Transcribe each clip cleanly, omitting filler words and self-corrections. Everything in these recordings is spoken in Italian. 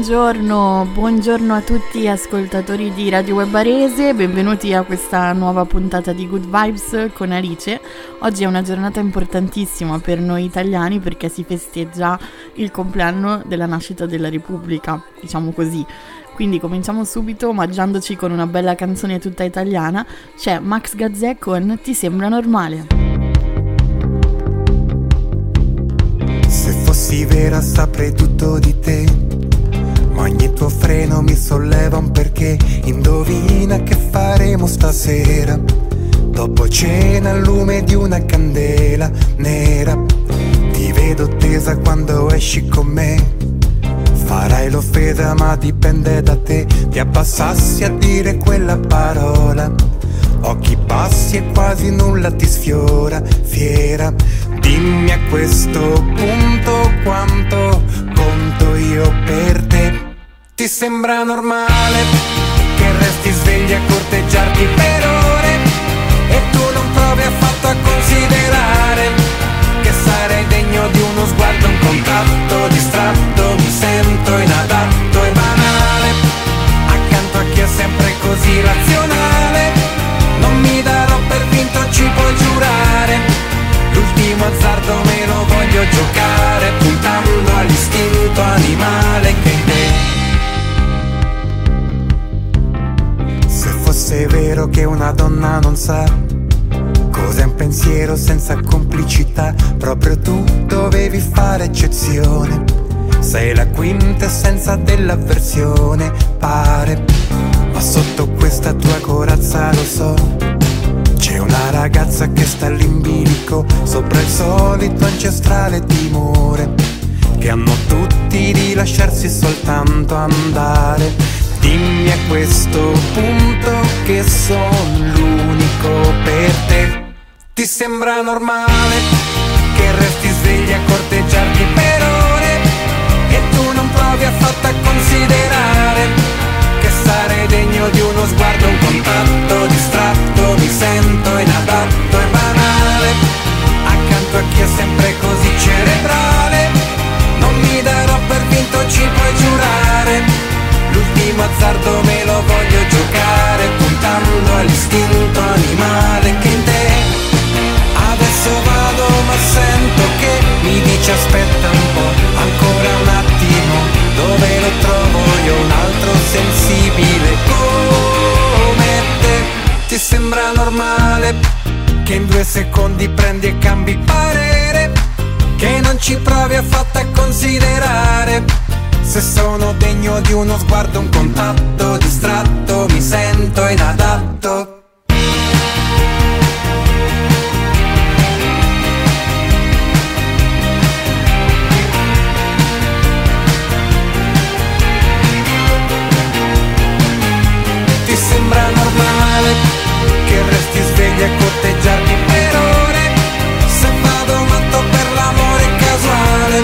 Buongiorno a tutti ascoltatori di Radio Web Arese, benvenuti a questa nuova puntata di Good Vibes con Alice. Oggi è una giornata importantissima per noi italiani perché si festeggia il compleanno della nascita della Repubblica, diciamo così. Quindi cominciamo subito omaggiandoci con una bella canzone tutta italiana, c'è Max Gazzè con Ti Sembra Normale. Se fossi vera saprei tutto di te, ma ogni tuo freno mi solleva un perché. Indovina che faremo stasera, dopo cena al lume di una candela nera. Ti vedo tesa quando esci con me, farai l'offesa ma dipende da te. Ti abbassassi a dire quella parola, occhi bassi e quasi nulla ti sfiora, fiera. Dimmi a questo punto quanto conto io per te. Ti sembra normale che resti sveglia a corteggiarti per ore e tu non provi affatto a considerare che sarei degno di uno sguardo, un contatto distratto. Mi sento inadatto e banale accanto a chi è sempre così razionale. Non mi darò per vinto, ci puoi giurare, l'ultimo azzardo me lo voglio giocare, puntando all'istinto animale che in te. Se è vero che una donna non sa cos'è un pensiero senza complicità, proprio tu dovevi fare eccezione, sei la quintessenza dell'avversione, pare. Ma sotto questa tua corazza lo so, c'è una ragazza che sta lì in bilico, sopra il solito ancestrale timore che hanno tutti di lasciarsi soltanto andare. Dimmi a questo punto che sono l'unico per te. Ti sembra normale che resti sveglia a corteggiarti per ore e tu non provi affatto a considerare che sarei degno di uno sguardo, un contatto distratto. Mi sento inadatto e banale accanto a chi è sempre così cerebrale. Non mi darò per vinto, ci puoi giurare, l'ultimo azzardo me lo voglio giocare, puntando all'istinto animale che in te. Adesso vado ma sento che mi dice aspetta un po', ancora un attimo, dove lo trovo io un altro sensibile come te. Ti sembra normale che in 2 secondi prendi e cambi parere, che non ci provi affatto a considerare se sono degno di uno sguardo, un contatto distratto. Mi sento inadatto. Ti sembra normale che resti sveglia a corteggiarti per ore, se vado matto per l'amore casuale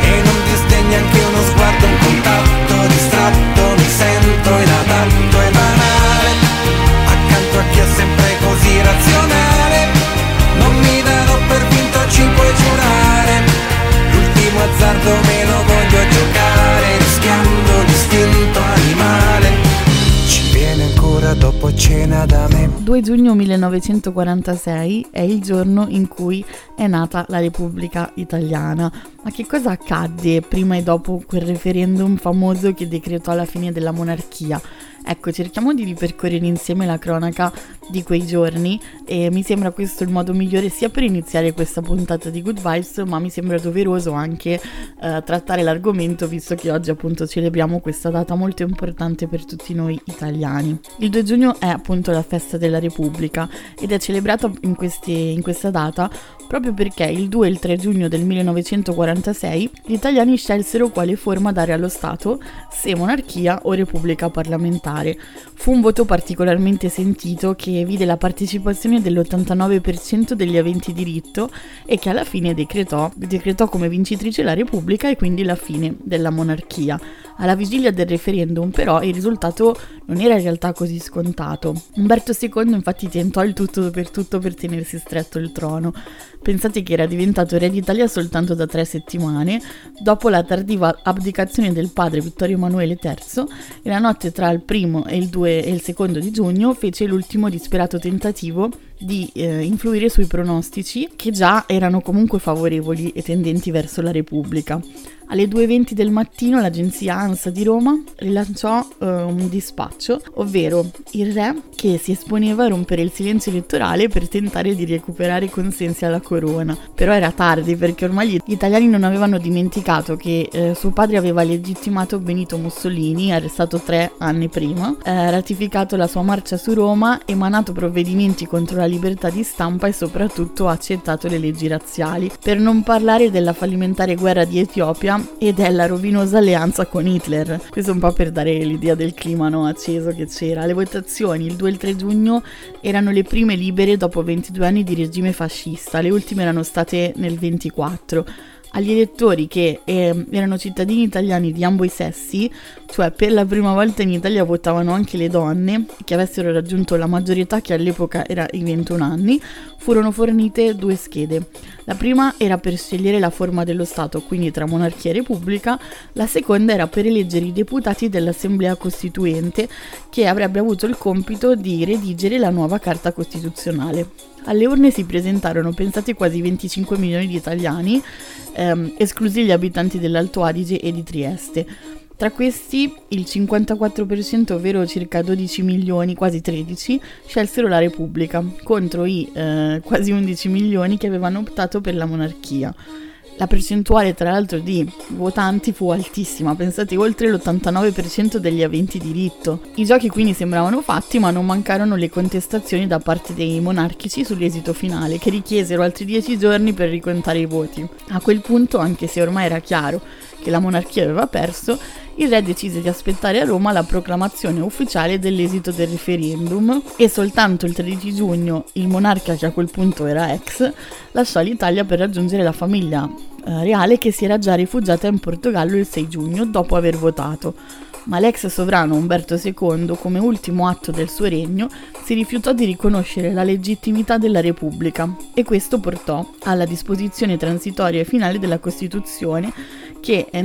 e non disdegni anche uno sguardo, un contatto distratto. Mi sento inadatto e banale accanto a chi è sempre così razionale. Non mi darò per vinto, ci puoi giurare, l'ultimo azzardo me lo voglio giocare, rischiando l'istinto animale. Ci viene ancora dopo cena da me. 2 giugno 1946 è il giorno in cui è nata la Repubblica Italiana. Ma che cosa accadde prima e dopo quel referendum famoso che decretò la fine della monarchia? Ecco, cerchiamo di ripercorrere insieme la cronaca di quei giorni, e mi sembra questo il modo migliore sia per iniziare questa puntata di Good Vibes, ma mi sembra doveroso anche trattare l'argomento, visto che oggi appunto celebriamo questa data molto importante per tutti noi italiani. Il 2 giugno è appunto la festa della Repubblica ed è celebrata in questa data proprio perché il 2 e il 3 giugno del 1946 gli italiani scelsero quale forma dare allo Stato, se monarchia o repubblica parlamentare. Fu un voto particolarmente sentito che vide la partecipazione dell'89% degli aventi diritto e che alla fine decretò come vincitrice la Repubblica e quindi la fine della monarchia. Alla vigilia del referendum però il risultato non era in realtà così scontato. Umberto II infatti tentò il tutto per tenersi stretto il trono. Pensate che era diventato re d'Italia soltanto da 3 settimane, dopo la tardiva abdicazione del padre Vittorio Emanuele III, e la notte tra il primo e il 2 e il secondo di giugno fece l'ultimo disperato tentativo di influire sui pronostici, che già erano comunque favorevoli e tendenti verso la Repubblica. Alle 2.20 del mattino l'agenzia ANS di Roma rilanciò un dispaccio, ovvero il re che si esponeva a rompere il silenzio elettorale per tentare di recuperare consensi alla corona. Però era tardi, perché ormai gli italiani non avevano dimenticato che suo padre aveva legittimato Benito Mussolini, arrestato 3 anni prima, ratificato la sua marcia su Roma, emanato provvedimenti contro la libertà di stampa e soprattutto accettato le leggi razziali, per non parlare della fallimentare guerra di Etiopia e della rovinosa alleanza con Hitler. Questo un po' per dare l'idea del clima, no, acceso che c'era. Le votazioni il 2 e il 3 giugno erano le prime libere dopo 22 anni di regime fascista, le ultime erano state nel 24. Agli elettori, che erano cittadini italiani di ambo i sessi, cioè per la prima volta in Italia votavano anche le donne che avessero raggiunto la maggiore età, che all'epoca era i 21 anni, furono fornite 2 schede. La prima era per scegliere la forma dello Stato, quindi tra monarchia e repubblica, la seconda era per eleggere i deputati dell'Assemblea Costituente, che avrebbe avuto il compito di redigere la nuova Carta Costituzionale. Alle urne si presentarono, pensate, quasi 25 milioni di italiani, esclusi gli abitanti dell'Alto Adige e di Trieste. Tra questi il 54%, ovvero circa 12 milioni, quasi 13, scelsero la Repubblica, contro i quasi 11 milioni che avevano optato per la monarchia. La percentuale, tra l'altro, di votanti fu altissima, pensate, oltre l'89% degli aventi diritto. I giochi quindi sembravano fatti, ma non mancarono le contestazioni da parte dei monarchici sull'esito finale, che richiesero altri 10 giorni per ricontare i voti. A quel punto, anche se ormai era chiaro che la monarchia aveva perso, il re decise di aspettare a Roma la proclamazione ufficiale dell'esito del referendum, e soltanto il 13 giugno il monarca, che a quel punto era ex, lasciò l'Italia per raggiungere la famiglia reale, che si era già rifugiata in Portogallo il 6 giugno dopo aver votato. Ma l'ex sovrano Umberto II, come ultimo atto del suo regno, si rifiutò di riconoscere la legittimità della Repubblica, e questo portò alla disposizione transitoria e finale della Costituzione, che era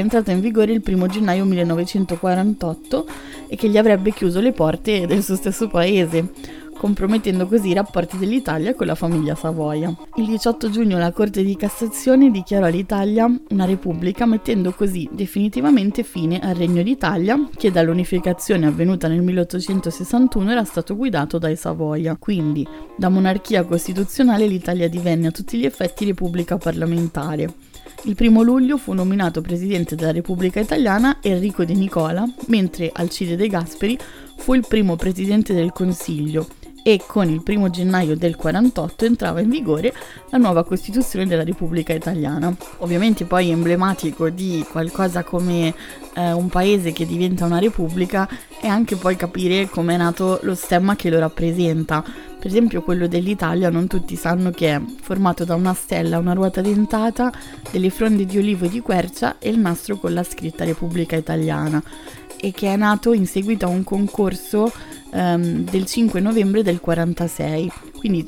entrata in vigore il 1 gennaio 1948 e che gli avrebbe chiuso le porte del suo stesso paese, compromettendo così i rapporti dell'Italia con la famiglia Savoia. Il 18 giugno la Corte di Cassazione dichiarò l'Italia una repubblica, mettendo così definitivamente fine al Regno d'Italia, che dall'unificazione avvenuta nel 1861 era stato guidato dai Savoia. Quindi, da monarchia costituzionale, l'Italia divenne a tutti gli effetti repubblica parlamentare. Il 1 luglio fu nominato presidente della Repubblica Italiana Enrico De Nicola, mentre Alcide De Gasperi fu il primo presidente del Consiglio, e con il 1 gennaio del 48 entrava in vigore la nuova Costituzione della Repubblica Italiana. Ovviamente poi emblematico di qualcosa come un paese che diventa una repubblica è anche poi capire come è nato lo stemma che lo rappresenta. Per esempio quello dell'Italia, non tutti sanno che è formato da una stella, una ruota dentata, delle fronde di olivo e di quercia e il nastro con la scritta Repubblica Italiana, e che è nato in seguito a un concorso del 5 novembre del 46, quindi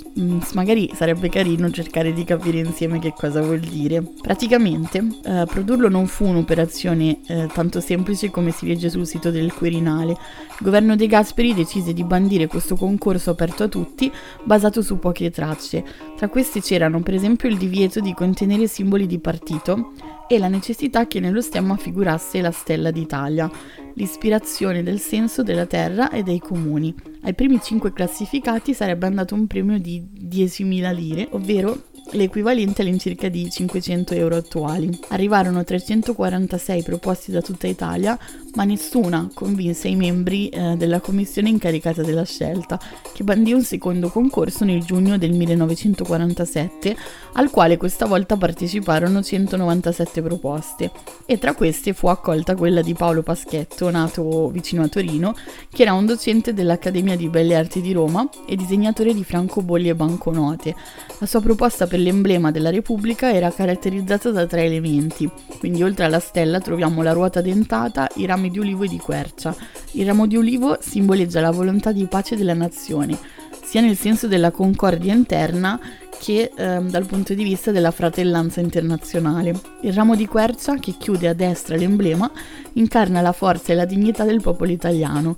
magari sarebbe carino cercare di capire insieme che cosa vuol dire. Praticamente produrlo non fu un'operazione tanto semplice come si legge sul sito del Quirinale. Il governo De Gasperi decise di bandire questo concorso aperto a tutti, basato su poche tracce. Tra queste c'erano per esempio il divieto di contenere simboli di partito e la necessità che nello stemma figurasse la stella d'Italia, l'ispirazione del senso della terra e dei comuni. Ai primi 5 classificati sarebbe andato un premio di 10.000 lire, ovvero l'equivalente all'incirca di 500 euro attuali. Arrivarono 346 proposti da tutta Italia, ma nessuna convinse i membri della commissione incaricata della scelta, che bandì un secondo concorso nel giugno del 1947, al quale questa volta parteciparono 197 proposte, e tra queste fu accolta quella di Paolo Paschetto, nato vicino a Torino, che era un docente dell'Accademia di Belle Arti di Roma e disegnatore di francobolli e banconote. La sua proposta per l'emblema della Repubblica era caratterizzata da 3 elementi, quindi oltre alla stella troviamo la ruota dentata, i rami di olivo e di quercia. Il ramo di olivo simboleggia la volontà di pace della nazione, sia nel senso della concordia interna che dal punto di vista della fratellanza internazionale. Il ramo di quercia, che chiude a destra l'emblema, incarna la forza e la dignità del popolo italiano.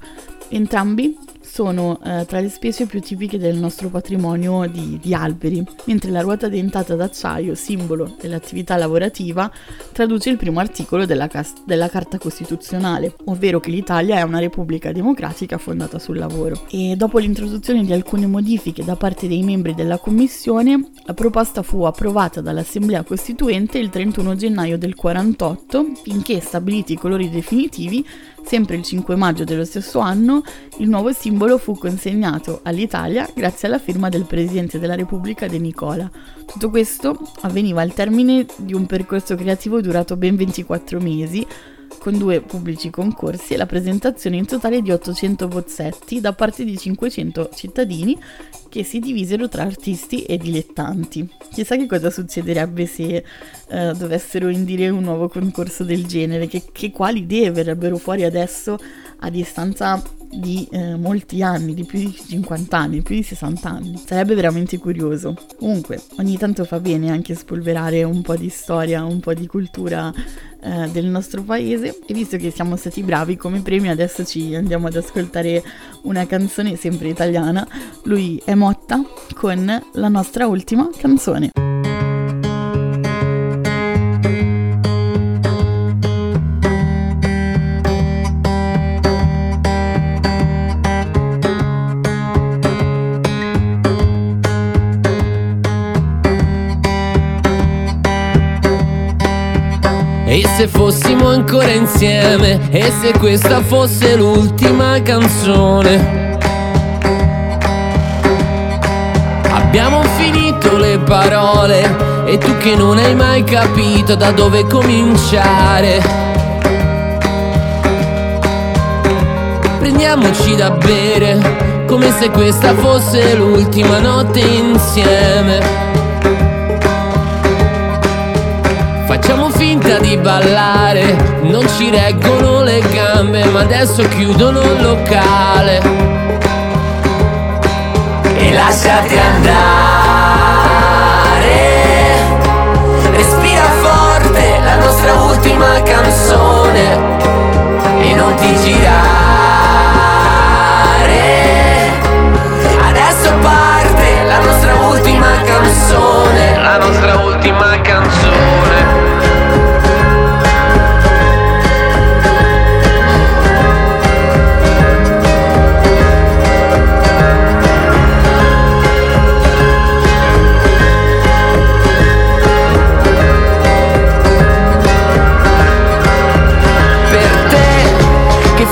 Entrambi sono tra le specie più tipiche del nostro patrimonio di alberi, mentre la ruota dentata d'acciaio, simbolo dell'attività lavorativa, traduce il primo articolo della Carta Costituzionale, ovvero che l'Italia è una repubblica democratica fondata sul lavoro. E dopo l'introduzione di alcune modifiche da parte dei membri della commissione, la proposta fu approvata dall'Assemblea Costituente il 31 gennaio del 48, finché, stabiliti i colori definitivi, sempre il 5 maggio dello stesso anno, il nuovo simbolo fu consegnato all'Italia grazie alla firma del Presidente della Repubblica De Nicola. Tutto questo avveniva al termine di un percorso creativo durato ben 24 mesi, con 2 pubblici concorsi e la presentazione in totale di 800 bozzetti da parte di 500 cittadini che si divisero tra artisti e dilettanti. Chissà che cosa succederebbe se dovessero indire un nuovo concorso del genere, che quali idee verrebbero fuori adesso a distanza di molti anni, di più di 50 anni, più di 60 anni. Sarebbe veramente curioso. Comunque, ogni tanto fa bene anche spolverare un po' di storia, un po' di cultura del nostro paese, e visto che siamo stati bravi come premio adesso ci andiamo ad ascoltare una canzone sempre italiana. Lui è Motta con la nostra ultima canzone. E se fossimo ancora insieme, e se questa fosse l'ultima canzone. Abbiamo finito le parole, e tu che non hai mai capito da dove cominciare. Prendiamoci da bere, come se questa fosse l'ultima notte insieme. Facciamo finta di ballare, non ci reggono le gambe, ma adesso chiudono il locale. E lasciati andare, respira forte la nostra ultima canzone, e non ti girare, adesso parte la nostra ultima canzone, la nostra ultima canzone.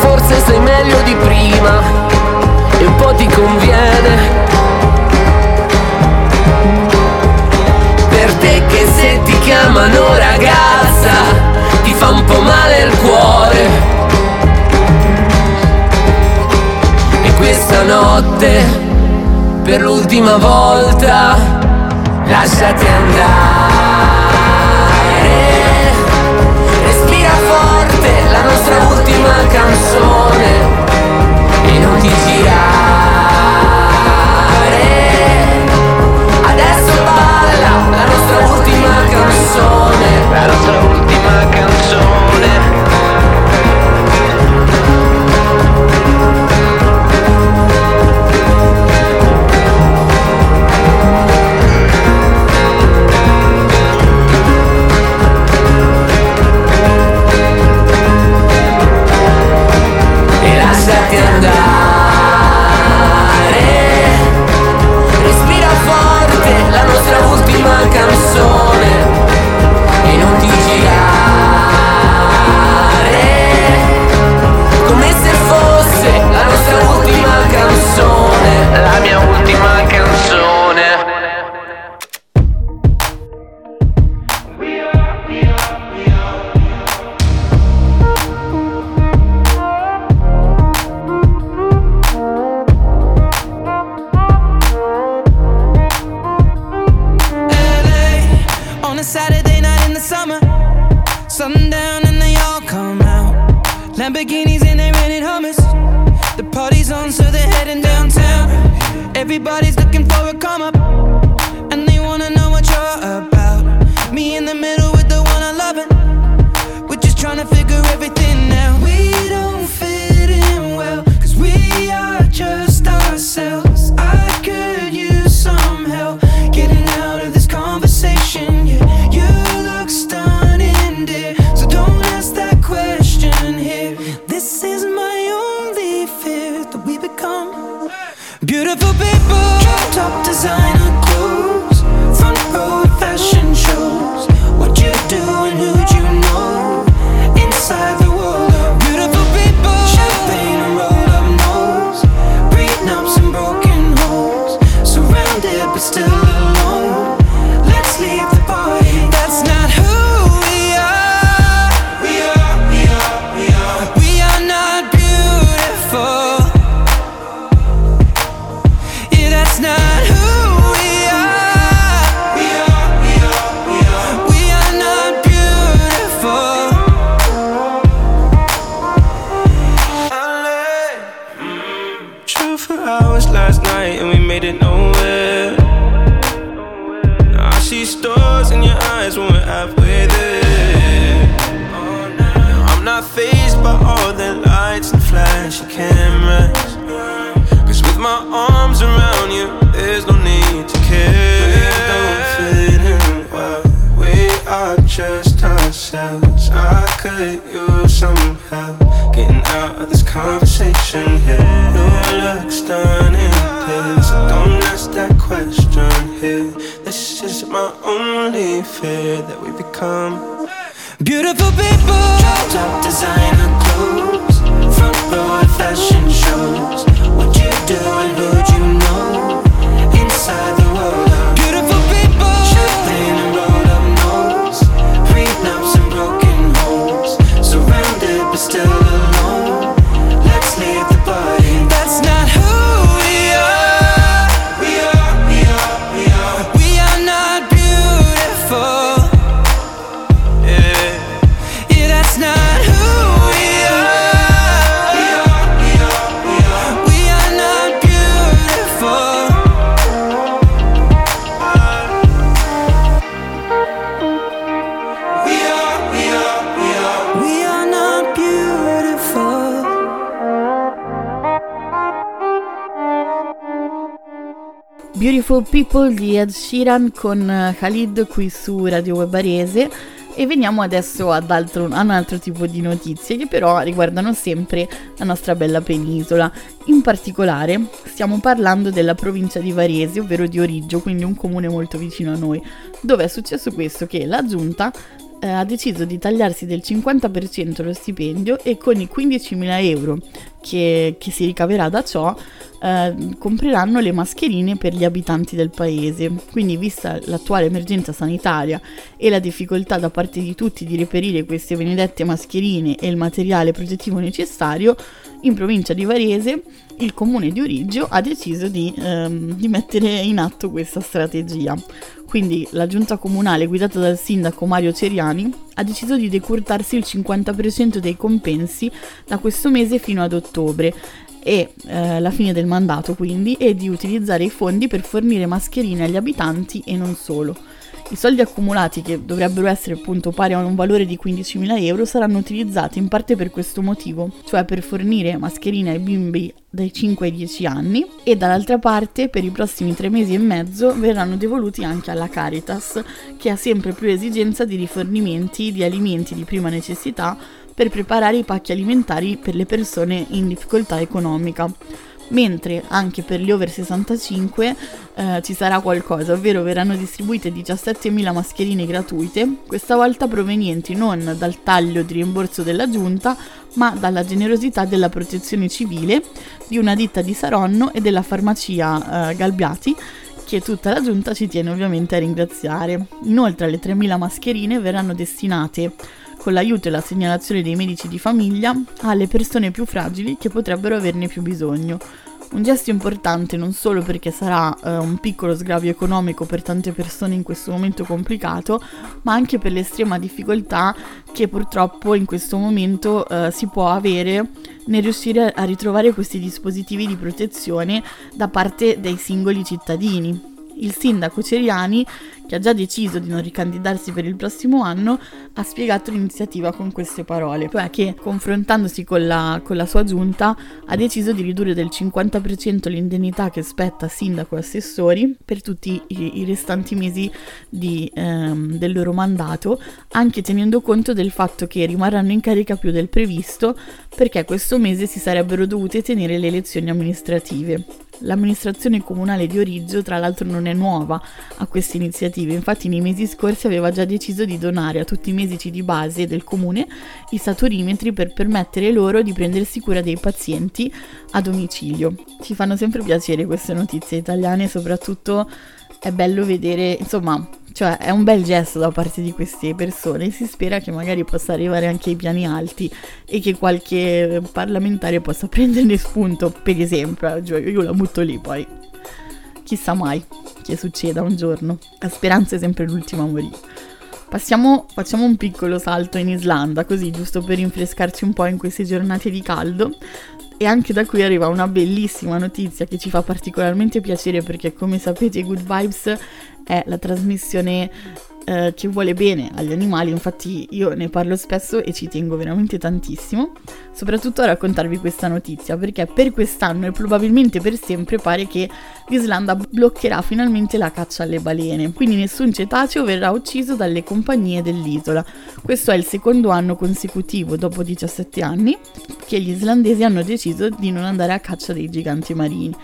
Forse sei meglio di prima e un po' ti conviene. Per te che se ti chiamano ragazza ti fa un po' male il cuore. E questa notte per l'ultima volta lasciati andare, respira forte la nostra ultima canzone, e non ti girare, adesso balla la nostra ultima canzone, la nostra ultima canzone. Lamborghinis and they rented hummus. The party's on, so they're heading downtown. Everybody's looking for a come up, and they wanna know what you're about. Me in the middle with the one I lovin'. We're just trying to figure everything out. We don't fit in well, cause we are just ourselves. I could use some help getting out of this conversation, yeah. You look stunning, dear, so don't ask that question here. This is my only fear, that we become beautiful people. Drop top designer clothes, front row fashion shows. What you do and who'd you know inside the world of beautiful people. Champagne and rolled up nose, prenups and broken homes, surrounded but still alone. Let's leave the party. That's not who we are. We are not beautiful. Yeah, that's not who we are. We are not beautiful. I lay true for hours last night and we made it nowhere. Now I see stars in your eyes when we're halfway there. Now I'm not phased by all the lights and flashy cameras. Cause with my arms around you, there's no need to care. We don't fit in well, we are just ourselves. I could use some help getting out of this conversation here. You look stunning, dear, so don't ask that question here. This is my only fear, that we become beautiful people. Drop top designer clothes, front row at fashion shows. What you do and who'd you know inside the world of beautiful people. Champagne and rolled up nose, prenups and broken homes, surrounded but still alone. Let's leave the party. That's not who we are. We are not beautiful. Yeah. Yeah, that's not who we are. We are not beautiful. We are not beautiful. Beautiful People di Ed Sheeran con Khalid qui su Radio Web Arese. E veniamo adesso a un altro tipo di notizie che però riguardano sempre la nostra bella penisola. In particolare stiamo parlando della provincia di Varese, ovvero di Origgio, quindi un comune molto vicino a noi, dove è successo questo, che la giunta ha deciso di tagliarsi del 50% lo stipendio e con i 15.000 euro che si ricaverà da ciò compreranno le mascherine per gli abitanti del paese. Quindi, vista l'attuale emergenza sanitaria e la difficoltà da parte di tutti di reperire queste benedette mascherine e il materiale protettivo necessario, in provincia di Varese il comune di Origgio ha deciso di mettere in atto questa strategia. Quindi la giunta comunale guidata dal sindaco Mario Ceriani ha deciso di decurtarsi il 50% dei compensi da questo mese fino ad ottobre e la fine del mandato, quindi, e di utilizzare i fondi per fornire mascherine agli abitanti e non solo. I soldi accumulati, che dovrebbero essere appunto pari a un valore di 15.000 euro, saranno utilizzati in parte per questo motivo, cioè per fornire mascherine ai bimbi dai 5 ai 10 anni, e dall'altra parte per i prossimi 3 mesi e mezzo verranno devoluti anche alla Caritas, che ha sempre più esigenza di rifornimenti di alimenti di prima necessità per preparare i pacchi alimentari per le persone in difficoltà economica. Mentre anche per gli over 65 ci sarà qualcosa, ovvero verranno distribuite 17.000 mascherine gratuite, questa volta provenienti non dal taglio di rimborso della giunta, ma dalla generosità della protezione civile, di una ditta di Saronno e della farmacia Galbiati, che tutta la giunta ci tiene ovviamente a ringraziare. Inoltre le 3.000 mascherine verranno destinate, con l'aiuto e la segnalazione dei medici di famiglia, alle persone più fragili che potrebbero averne più bisogno. Un gesto importante non solo perché sarà un piccolo sgravio economico per tante persone in questo momento complicato, ma anche per l'estrema difficoltà che purtroppo in questo momento si può avere nel riuscire a ritrovare questi dispositivi di protezione da parte dei singoli cittadini. Il sindaco Ceriani, che ha già deciso di non ricandidarsi per il prossimo anno, ha spiegato l'iniziativa con queste parole, cioè che confrontandosi con la sua giunta ha deciso di ridurre del 50% l'indennità che spetta a sindaco e assessori per tutti i restanti mesi del loro mandato, anche tenendo conto del fatto che rimarranno in carica più del previsto perché questo mese si sarebbero dovute tenere le elezioni amministrative. L'amministrazione comunale di Origgio, tra l'altro, non è nuova a queste iniziative, infatti nei mesi scorsi aveva già deciso di donare a tutti i medici di base del comune i saturimetri per permettere loro di prendersi cura dei pazienti a domicilio. Ci fanno sempre piacere queste notizie italiane, soprattutto è bello vedere, insomma, cioè è un bel gesto da parte di queste persone, si spera che magari possa arrivare anche ai piani alti e che qualche parlamentare possa prenderne spunto, per esempio, io la butto lì poi. Chissà mai che succeda un giorno, la speranza è sempre l'ultima a morire. Facciamo un piccolo salto in Islanda, così giusto per rinfrescarci un po' in queste giornate di caldo. E anche da qui arriva una bellissima notizia che ci fa particolarmente piacere perché, come sapete, Good Vibes è la trasmissione che vuole bene agli animali, infatti io ne parlo spesso e ci tengo veramente tantissimo, soprattutto a raccontarvi questa notizia, perché per quest'anno e probabilmente per sempre pare che l'Islanda bloccherà finalmente la caccia alle balene, quindi nessun cetaceo verrà ucciso dalle compagnie dell'isola. Questo è il secondo anno consecutivo, dopo 17 anni, che gli islandesi hanno deciso di non andare a caccia dei giganti marini.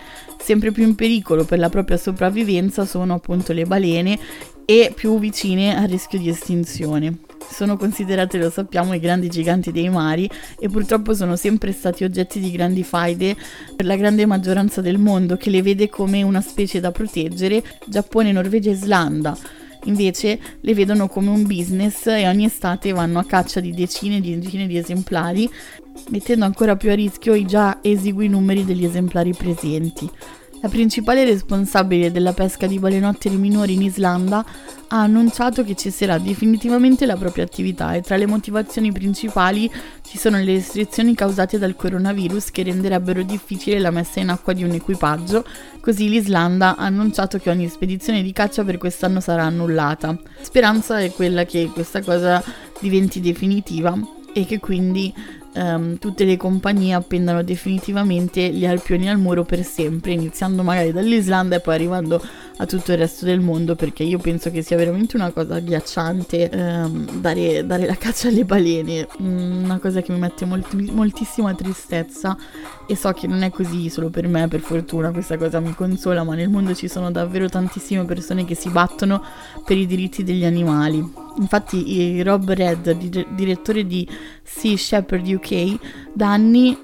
Sempre più in pericolo per la propria sopravvivenza sono appunto le balene e più vicine al rischio di estinzione. Sono considerate, lo sappiamo, i grandi giganti dei mari e purtroppo sono sempre stati oggetti di grandi faide per la grande maggioranza del mondo, che le vede come una specie da proteggere. Giappone, Norvegia e Islanda invece le vedono come un business e ogni estate vanno a caccia di decine e decine di esemplari, mettendo ancora più a rischio i già esigui numeri degli esemplari presenti. La principale responsabile della pesca di balenotteri minori in Islanda ha annunciato che cesserà definitivamente la propria attività e tra le motivazioni principali ci sono le restrizioni causate dal coronavirus che renderebbero difficile la messa in acqua di un equipaggio, così l'Islanda ha annunciato che ogni spedizione di caccia per quest'anno sarà annullata. La speranza è quella che questa cosa diventi definitiva e che quindi tutte le compagnie appendano definitivamente gli arpioni al muro per sempre, iniziando magari dall'Islanda e poi arrivando a tutto il resto del mondo, perché io penso che sia veramente una cosa agghiacciante dare la caccia alle balene, una cosa che mi mette moltissima tristezza, e so che non è così solo per me, per fortuna questa cosa mi consola, ma nel mondo ci sono davvero tantissime persone che si battono per i diritti degli animali. Infatti Rob Redd, direttore di Sea Shepherd UK, da anni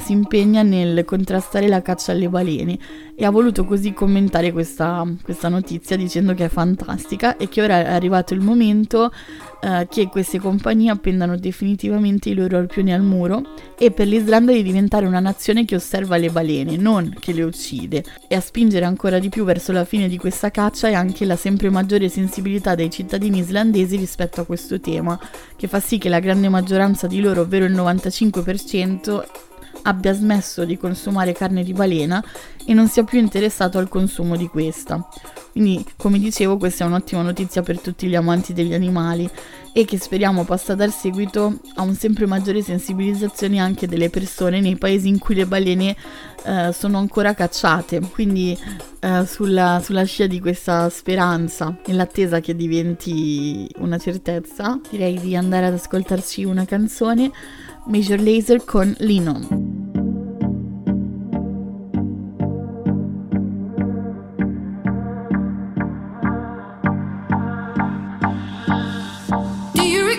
si impegna nel contrastare la caccia alle balene e ha voluto così commentare questa notizia dicendo che è fantastica e che ora è arrivato il momento che queste compagnie appendano definitivamente i loro arpioni al muro e per l'Islanda di diventare una nazione che osserva le balene, non che le uccide. E a spingere ancora di più verso la fine di questa caccia è anche la sempre maggiore sensibilità dei cittadini islandesi rispetto a questo tema, che fa sì che la grande maggioranza di loro, ovvero il 95%, abbia smesso di consumare carne di balena e non sia più interessato al consumo di questa. Quindi, come dicevo, questa è un'ottima notizia per tutti gli amanti degli animali e che speriamo possa dar seguito a un sempre maggiore sensibilizzazione anche delle persone nei paesi in cui le balene sono ancora cacciate. Quindi sulla scia di questa speranza, nell'attesa che diventi una certezza, direi di andare ad ascoltarci una canzone, Major Lazer con Lino. Fire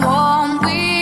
gun, we need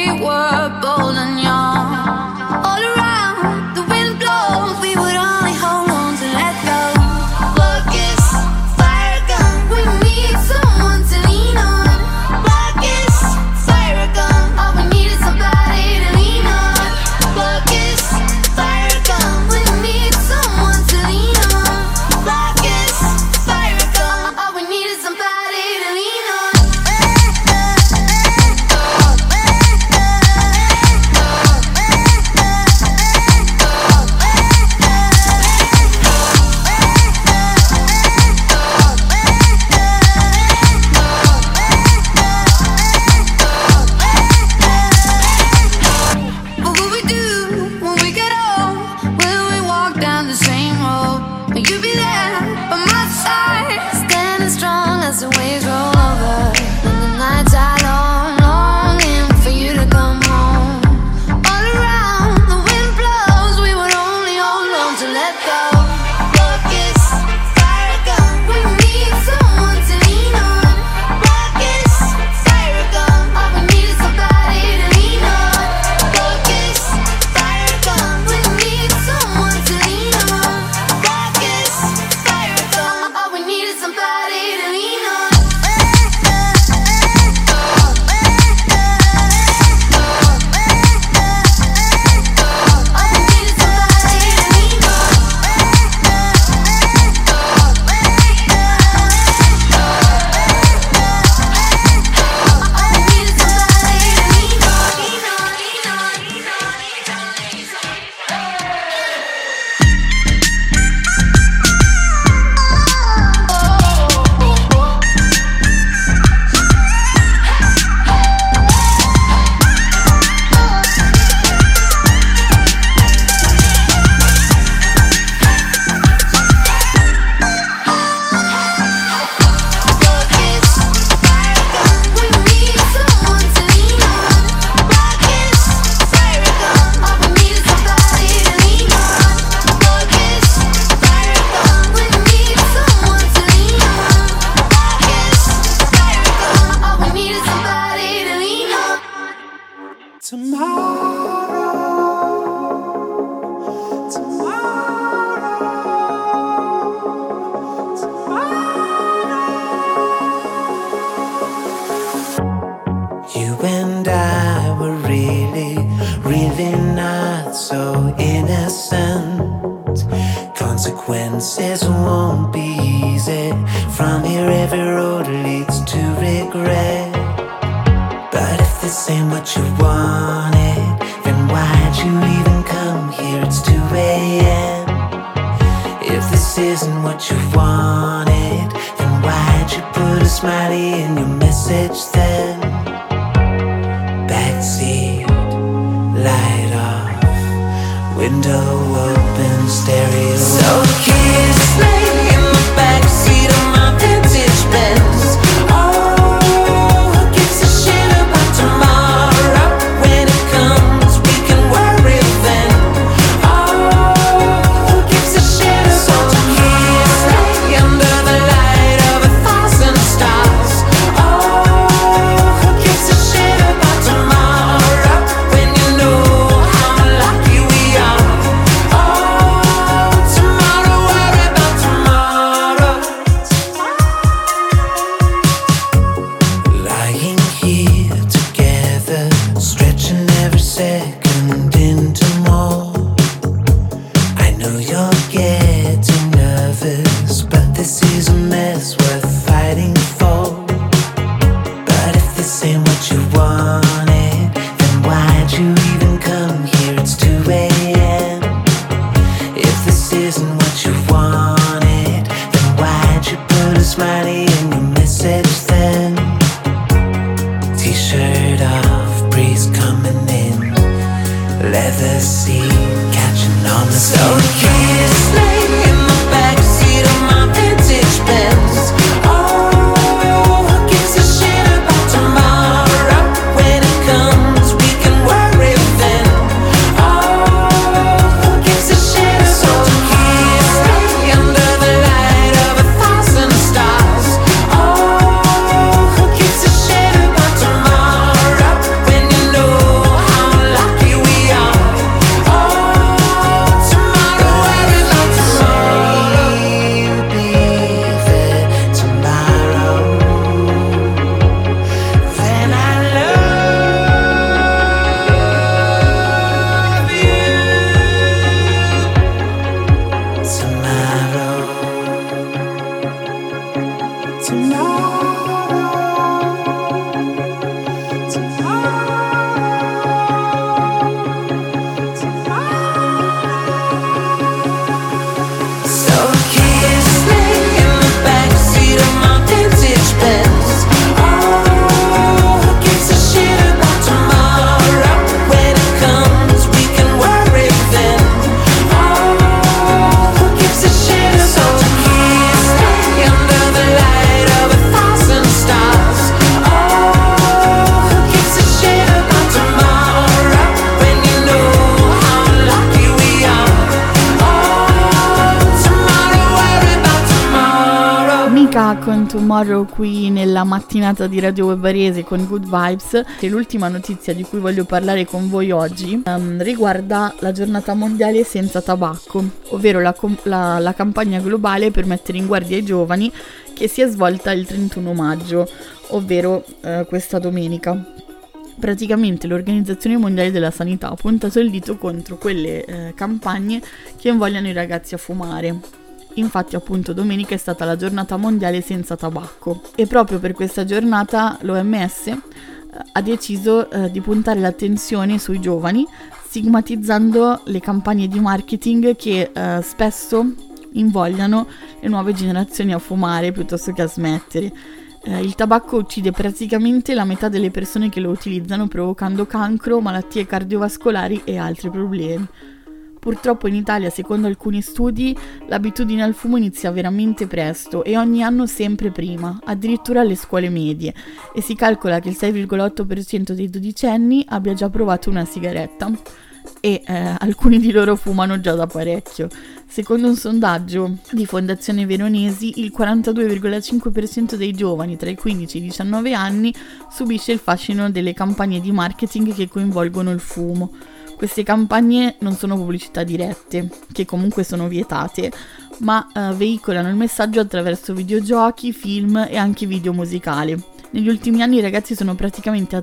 Tomorrow qui nella mattinata di Radio Web Arese con Good Vibes. E l'ultima notizia di cui voglio parlare con voi oggi riguarda la giornata mondiale senza tabacco, ovvero la campagna globale per mettere in guardia i giovani che si è svolta il 31 maggio, ovvero questa domenica. Praticamente l'Organizzazione Mondiale della Sanità ha puntato il dito contro quelle campagne che invogliano i ragazzi a fumare. Infatti appunto domenica è stata la giornata mondiale senza tabacco e proprio per questa giornata l'OMS ha deciso di puntare l'attenzione sui giovani, stigmatizzando le campagne di marketing che spesso invogliano le nuove generazioni a fumare piuttosto che a smettere. Il tabacco uccide praticamente la metà delle persone che lo utilizzano, provocando cancro, malattie cardiovascolari e altri problemi. Purtroppo in Italia, secondo alcuni studi, l'abitudine al fumo inizia veramente presto e ogni anno sempre prima, addirittura alle scuole medie, e si calcola che il 6,8% dei 12enni abbia già provato una sigaretta. e alcuni di loro fumano già da parecchio. Secondo un sondaggio di Fondazione Veronesi, il 42,5% dei giovani tra i 15 e i 19 anni subisce il fascino delle campagne di marketing che coinvolgono il fumo. Queste campagne non sono pubblicità dirette, che comunque sono vietate, ma veicolano il messaggio attraverso videogiochi, film e anche video musicali. Negli ultimi anni i ragazzi sono particolarmente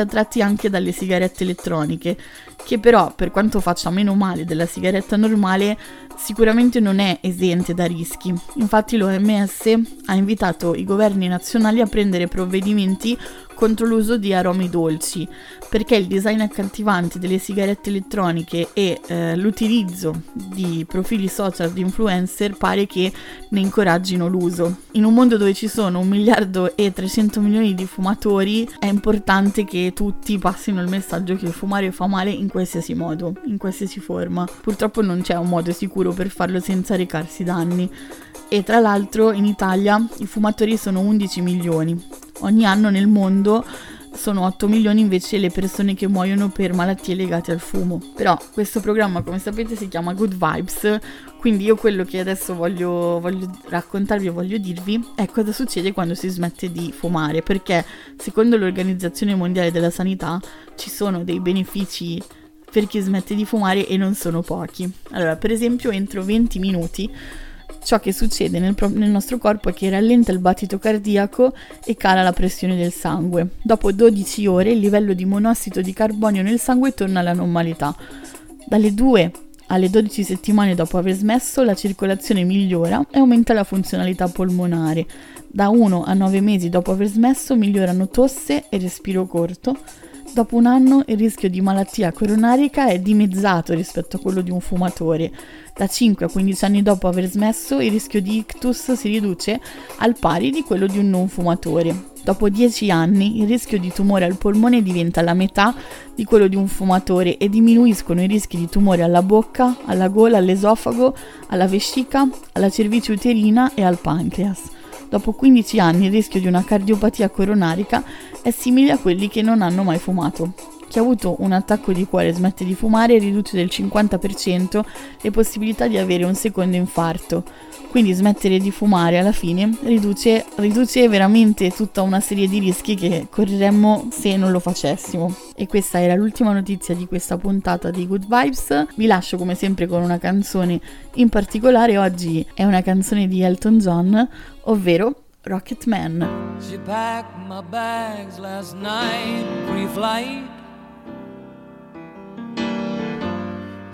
attratti anche dalle sigarette elettroniche, che però, per quanto faccia meno male della sigaretta normale, sicuramente non è esente da rischi. Infatti l'OMS ha invitato i governi nazionali a prendere provvedimenti contro l'uso di aromi dolci, perché il design accattivante delle sigarette elettroniche e l'utilizzo di profili social di influencer pare che ne incoraggino l'uso. In un mondo dove ci sono 1.300.000.000 di fumatori, è importante che tutti passino il messaggio che fumare fa male in qualsiasi modo, in qualsiasi forma. Purtroppo non c'è un modo sicuro per farlo senza recarsi danni. E tra l'altro in Italia i fumatori sono 11 milioni. Ogni anno nel mondo sono 8 milioni invece le persone che muoiono per malattie legate al fumo. Però questo programma, come sapete, si chiama Good Vibes, quindi io quello che adesso voglio raccontarvi e voglio dirvi è cosa succede quando si smette di fumare, perché secondo l'Organizzazione Mondiale della Sanità ci sono dei benefici per chi smette di fumare e non sono pochi. Allora, per esempio, entro 20 minuti ciò che succede nel nostro corpo è che rallenta il battito cardiaco e cala la pressione del sangue. Dopo 12 ore il livello di monossido di carbonio nel sangue torna alla normalità. Dalle 2 alle 12 settimane dopo aver smesso la circolazione migliora e aumenta la funzionalità polmonare. Da 1 a 9 mesi dopo aver smesso migliorano tosse e respiro corto. Dopo un anno il rischio di malattia coronarica è dimezzato rispetto a quello di un fumatore. Da 5 a 15 anni dopo aver smesso il rischio di ictus si riduce al pari di quello di un non fumatore. Dopo 10 anni il rischio di tumore al polmone diventa la metà di quello di un fumatore e diminuiscono i rischi di tumore alla bocca, alla gola, all'esofago, alla vescica, alla cervice uterina e al pancreas. Dopo 15 anni il rischio di una cardiopatia coronarica è simile a quelli che non hanno mai fumato. Chi ha avuto un attacco di cuore e smette di fumare riduce del 50% le possibilità di avere un secondo infarto. Quindi smettere di fumare alla fine riduce veramente tutta una serie di rischi che correremmo se non lo facessimo. E questa era l'ultima notizia di questa puntata di Good Vibes. Vi lascio come sempre con una canzone in particolare. Oggi è una canzone di Elton John, ovvero Rocket Man. She packed my bags last night, pre-flight.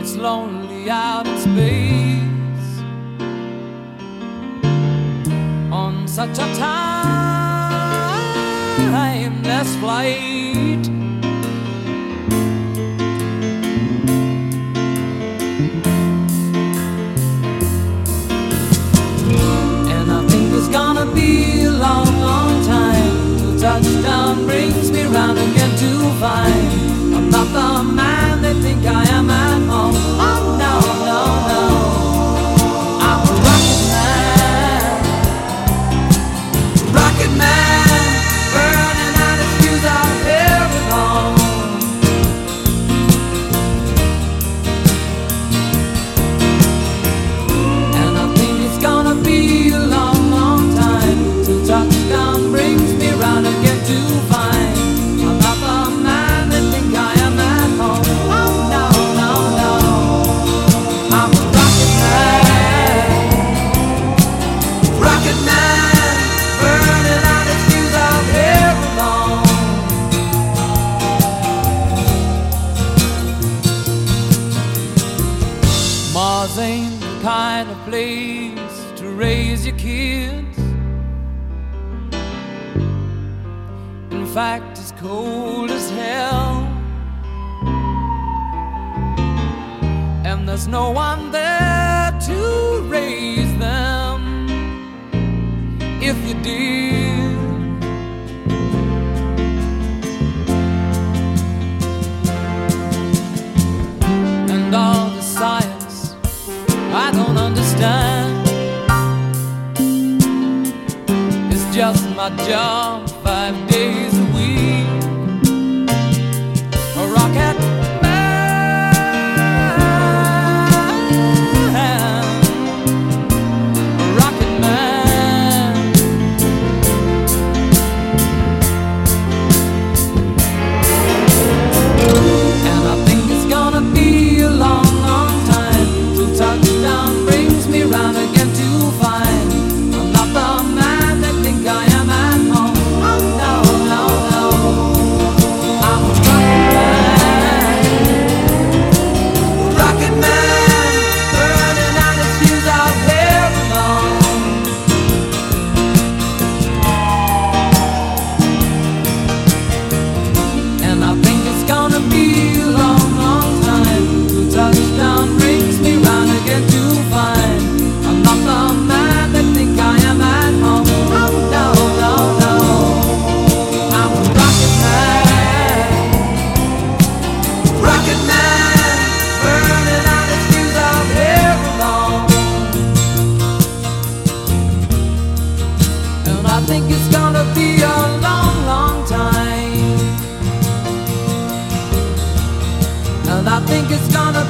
It's lonely out in space on such a timeless flight. And I think it's gonna be a long, long time till touchdown brings me round again to find I'm not the man they think I am at home. Oh no, no, no. In fact, it's cold as hell. there's no one there to raise them. If you did, and all the science I don't understand, it's just my job 5 days a week. A rocket